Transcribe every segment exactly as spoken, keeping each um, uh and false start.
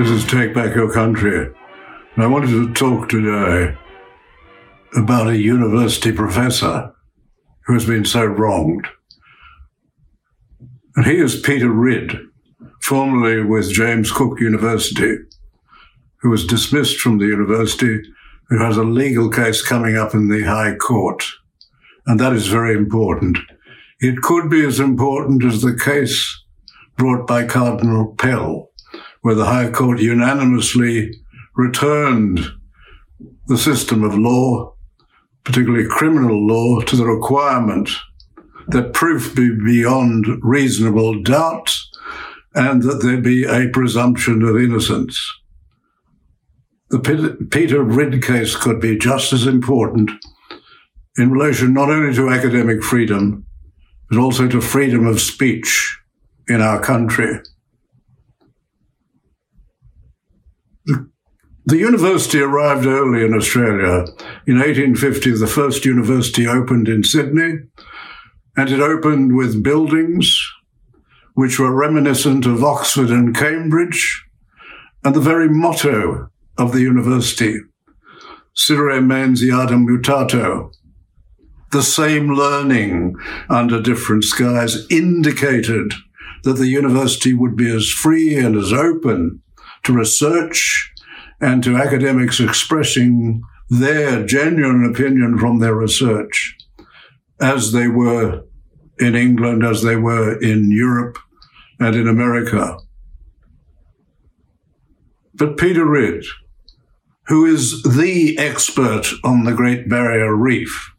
This is Take Back Your Country. And I wanted to talk today about a university professor who has been so wronged. And he is Peter Ridd, formerly with James Cook University, who was dismissed from the university, who has a legal case coming up in the High Court. And that is very important. It could be as important as the case brought by Cardinal Pell, where the High Court unanimously returned the system of law, particularly criminal law, to the requirement that proof be beyond reasonable doubt and that there be a presumption of innocence. The Peter Ridd case could be just as important in relation not only to academic freedom, but also to freedom of speech in our country. The, the university arrived early in Australia. In eighteen fifty, the first university opened in Sydney, and it opened with buildings which were reminiscent of Oxford and Cambridge, and the very motto of the university, Sidere mens eadem mutato, the same learning under different skies, indicated that the university would be as free and as open to research and to academics expressing their genuine opinion from their research as they were in England, as they were in Europe and in America. But Peter Ridd, who is the expert on the Great Barrier Reef,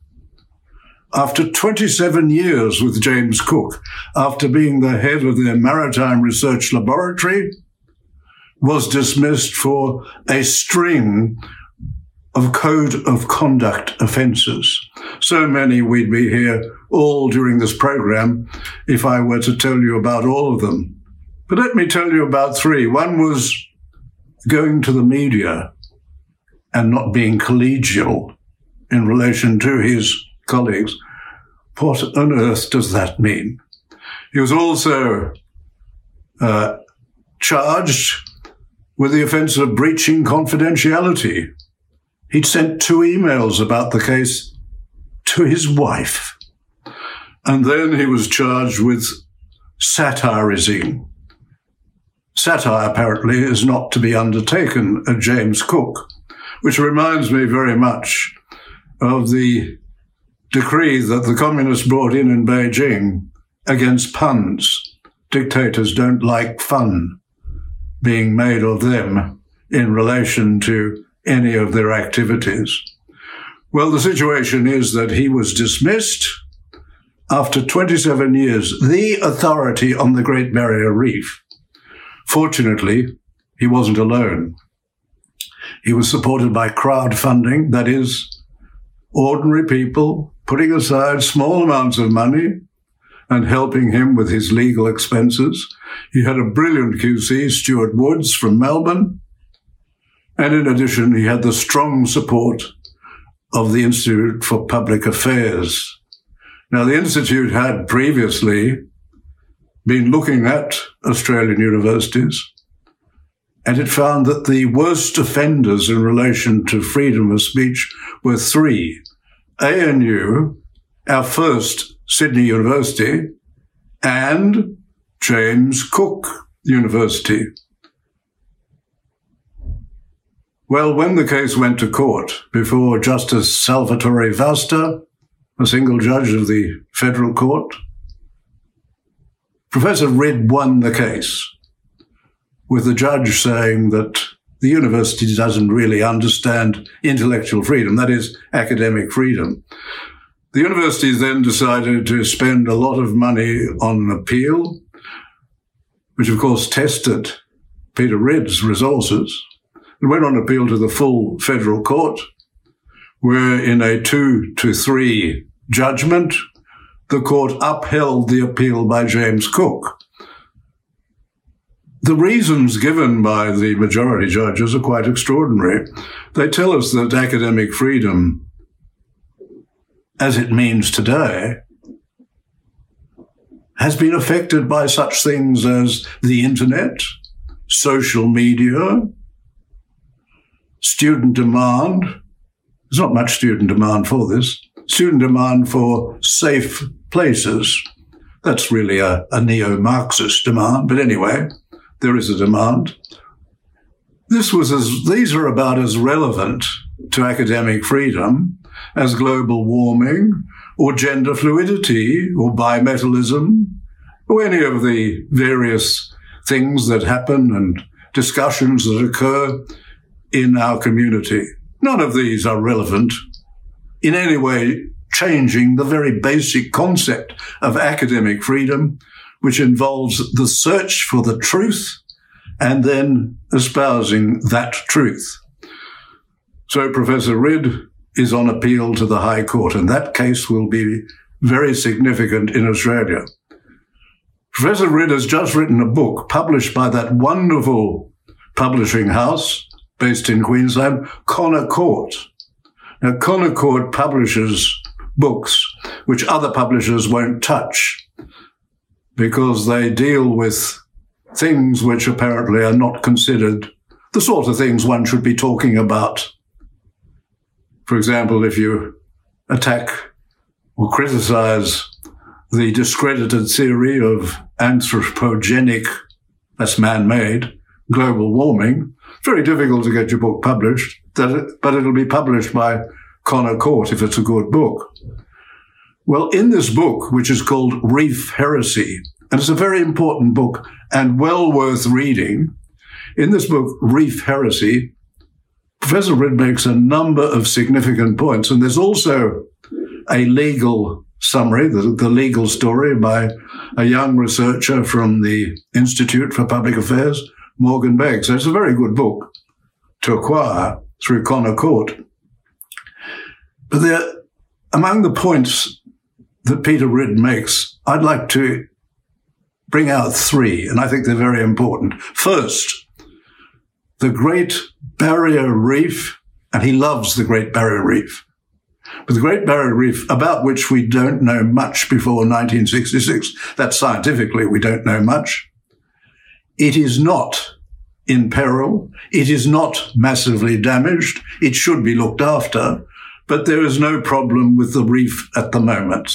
after twenty-seven years with James Cook, after being the head of their maritime research laboratory, was dismissed for a string of code of conduct offences. So many we'd be here all during this program if I were to tell you about all of them. But let me tell you about three. One was going to the media and not being collegial in relation to his colleagues. What on earth does that mean? He was also uh, charged with the offence of breaching confidentiality. He'd sent two emails about the case to his wife. And then he was charged with satirizing. Satire, apparently, is not to be undertaken at James Cook, which reminds me very much of the decree that the communists brought in in Beijing against puns. Dictators don't like fun being made of them in relation to any of their activities. Well, the situation is that he was dismissed after twenty-seven years, the authority on the Great Barrier Reef. Fortunately, he wasn't alone. He was supported by crowdfunding, that is, ordinary people putting aside small amounts of money and helping him with his legal expenses. He had a brilliant Q C, Stuart Woods from Melbourne. And in addition, he had the strong support of the Institute for Public Affairs. Now, the Institute had previously been looking at Australian universities, and it found that the worst offenders in relation to freedom of speech were three. A N U, our first Sydney University, and James Cook University. Well, when the case went to court before Justice Salvatore Vasta, a single judge of the federal court, Professor Ridd won the case, with the judge saying that the university doesn't really understand intellectual freedom, that is, academic freedom. The university then decided to spend a lot of money on an appeal, which of course tested Peter Ridd's resources. It went on appeal to the full federal court, where in a two to three judgment, the court upheld the appeal by James Cook. The reasons given by the majority judges are quite extraordinary. They tell us that academic freedom, as it means today, has been affected by such things as the internet, social media, student demand. There's not much student demand for this. Student demand for safe places. That's really a, a neo-Marxist demand, but anyway, there is a demand. This was as, these are about as relevant to academic freedom as global warming or gender fluidity or bimetallism or any of the various things that happen and discussions that occur in our community. None of these are relevant in any way changing the very basic concept of academic freedom, which involves the search for the truth and then espousing that truth. So Professor Ridd is on appeal to the High Court, and that case will be very significant in Australia. Professor Ridd has just written a book published by that wonderful publishing house based in Queensland, Connor Court. Now, Connor Court publishes books which other publishers won't touch because they deal with things which apparently are not considered the sort of things one should be talking about. For example, if you attack or criticize the discredited theory of anthropogenic, that's man-made, global warming, very difficult to get your book published, but it'll be published by Connor Court if it's a good book. Well, in this book, which is called Reef Heresy, and it's a very important book and well worth reading. In this book, Reef Heresy, Professor Ridd makes a number of significant points. And there's also a legal summary, the, the legal story by a young researcher from the Institute for Public Affairs, Morgan Begg. So it's a very good book to acquire through Connor Court. But there, among the points that Peter Ridd makes, I'd like to bring out three, and I think they're very important. First, the Great Barrier Reef, and he loves the Great Barrier Reef, but the Great Barrier Reef, about which we don't know much before nineteen sixty-six, that scientifically we don't know much, it is not in peril, it is not massively damaged, it should be looked after, but there is no problem with the reef at the moment.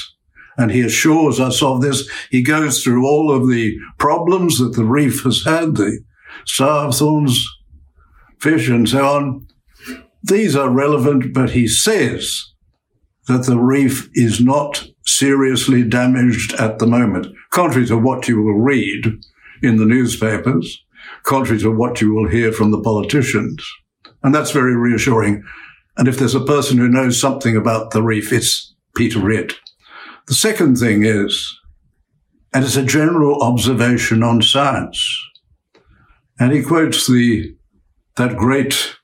And he assures us of this. He goes through all of the problems that the reef has had, the star of thorns, fish, and so on. These are relevant, but he says that the reef is not seriously damaged at the moment, contrary to what you will read in the newspapers, contrary to what you will hear from the politicians. And that's very reassuring. And if there's a person who knows something about the reef, it's Peter Ridd. The second thing is, and it's a general observation on science, and he quotes the that great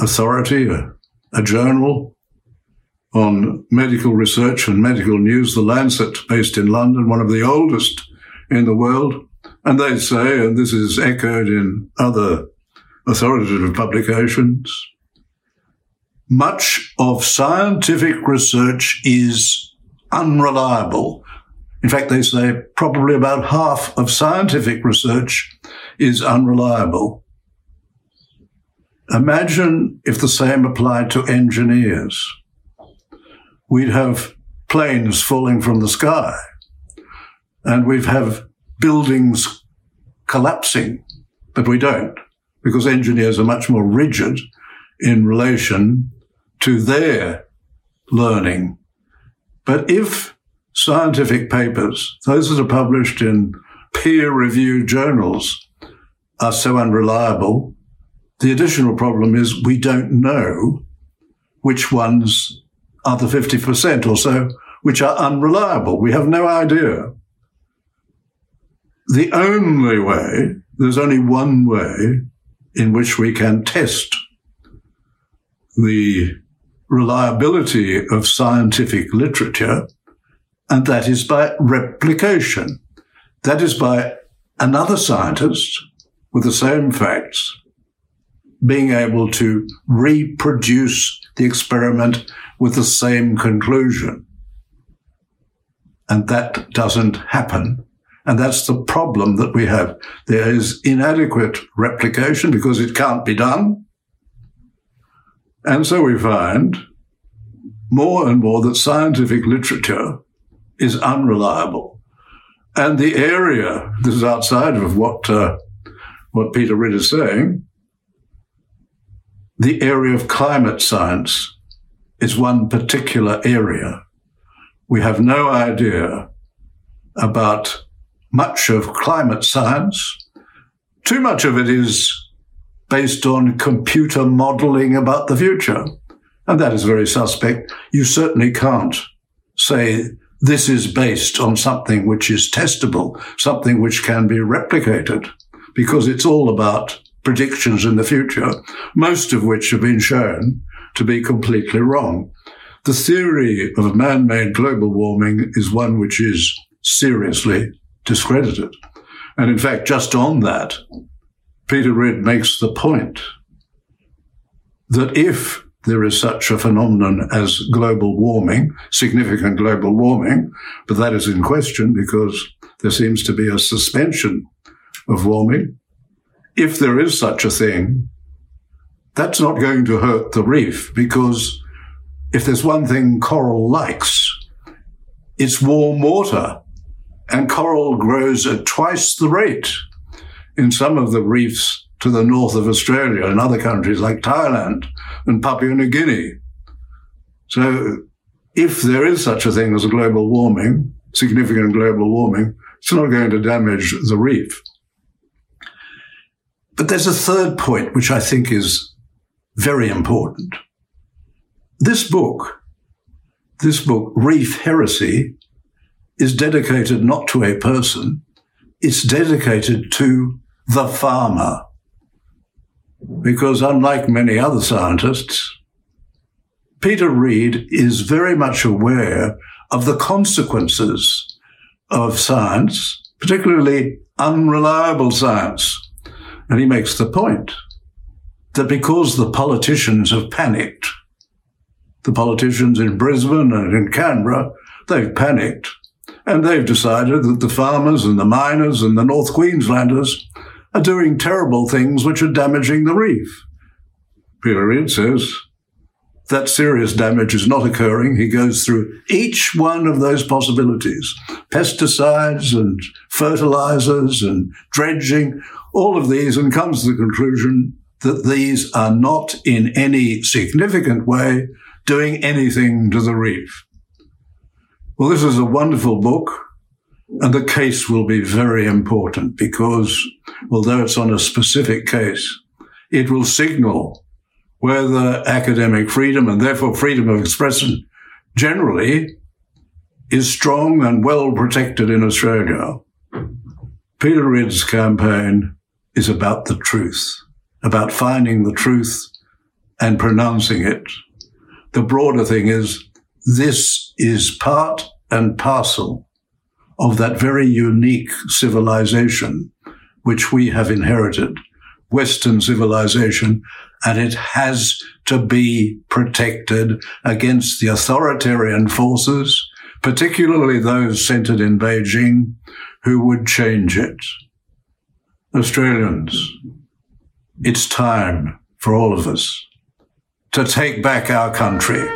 authority, a, a journal on medical research and medical news, The Lancet, based in London, one of the oldest in the world, and they say, and this is echoed in other authoritative publications, much of scientific research is unreliable. In fact, they say probably about half of scientific research is unreliable. Imagine if the same applied to engineers. We'd have planes falling from the sky, and we'd have buildings collapsing, but we don't, because engineers are much more rigid in relation to their learning. But if scientific papers, those that are published in peer-reviewed journals, are so unreliable, the additional problem is we don't know which ones are the fifty percent or so which are unreliable. We have no idea. The only way, there's only one way in which we can test the reliability of scientific literature, and that is by replication. That is by another scientist with the same facts being able to reproduce the experiment with the same conclusion. And that doesn't happen. And that's the problem that we have. There is inadequate replication because it can't be done. And so we find more and more that scientific literature is unreliable. And the area, this is outside of what uh, what Peter Ridd is saying, the area of climate science is one particular area. We have no idea about much of climate science. Too much of it is based on computer modeling about the future. And that is very suspect. You certainly can't say this is based on something which is testable, something which can be replicated, because it's all about predictions in the future, most of which have been shown to be completely wrong. The theory of man-made global warming is one which is seriously discredited. And in fact, just on that, Peter Ridd makes the point that if there is such a phenomenon as global warming, significant global warming, but that is in question because there seems to be a suspension of warming. If there is such a thing, that's not going to hurt the reef, because if there's one thing coral likes, it's warm water, and coral grows at twice the rate in some of the reefs to the north of Australia and other countries like Thailand and Papua New Guinea. So if there is such a thing as a global warming, significant global warming, it's not going to damage the reef. But there's a third point, which I think is very important. This book, this book, Reef Heresy, is dedicated not to a person, it's dedicated to the farmer. Because unlike many other scientists, Peter Ridd is very much aware of the consequences of science, particularly unreliable science. And he makes the point that because the politicians have panicked, the politicians in Brisbane and in Canberra, they've panicked, and they've decided that the farmers and the miners and the North Queenslanders are doing terrible things which are damaging the reef. Peter Ridd says that serious damage is not occurring. He goes through each one of those possibilities, pesticides and fertilizers and dredging, all of these, and comes to the conclusion that these are not in any significant way doing anything to the reef. Well, this is a wonderful book. And the case will be very important because, although it's on a specific case, it will signal whether academic freedom and therefore freedom of expression generally is strong and well protected in Australia. Peter Ridd's campaign is about the truth, about finding the truth and pronouncing it. The broader thing is this is part and parcel of that very unique civilization which we have inherited, Western civilization, and it has to be protected against the authoritarian forces, particularly those centered in Beijing, who would change it. Australians, it's time for all of us to take back our country.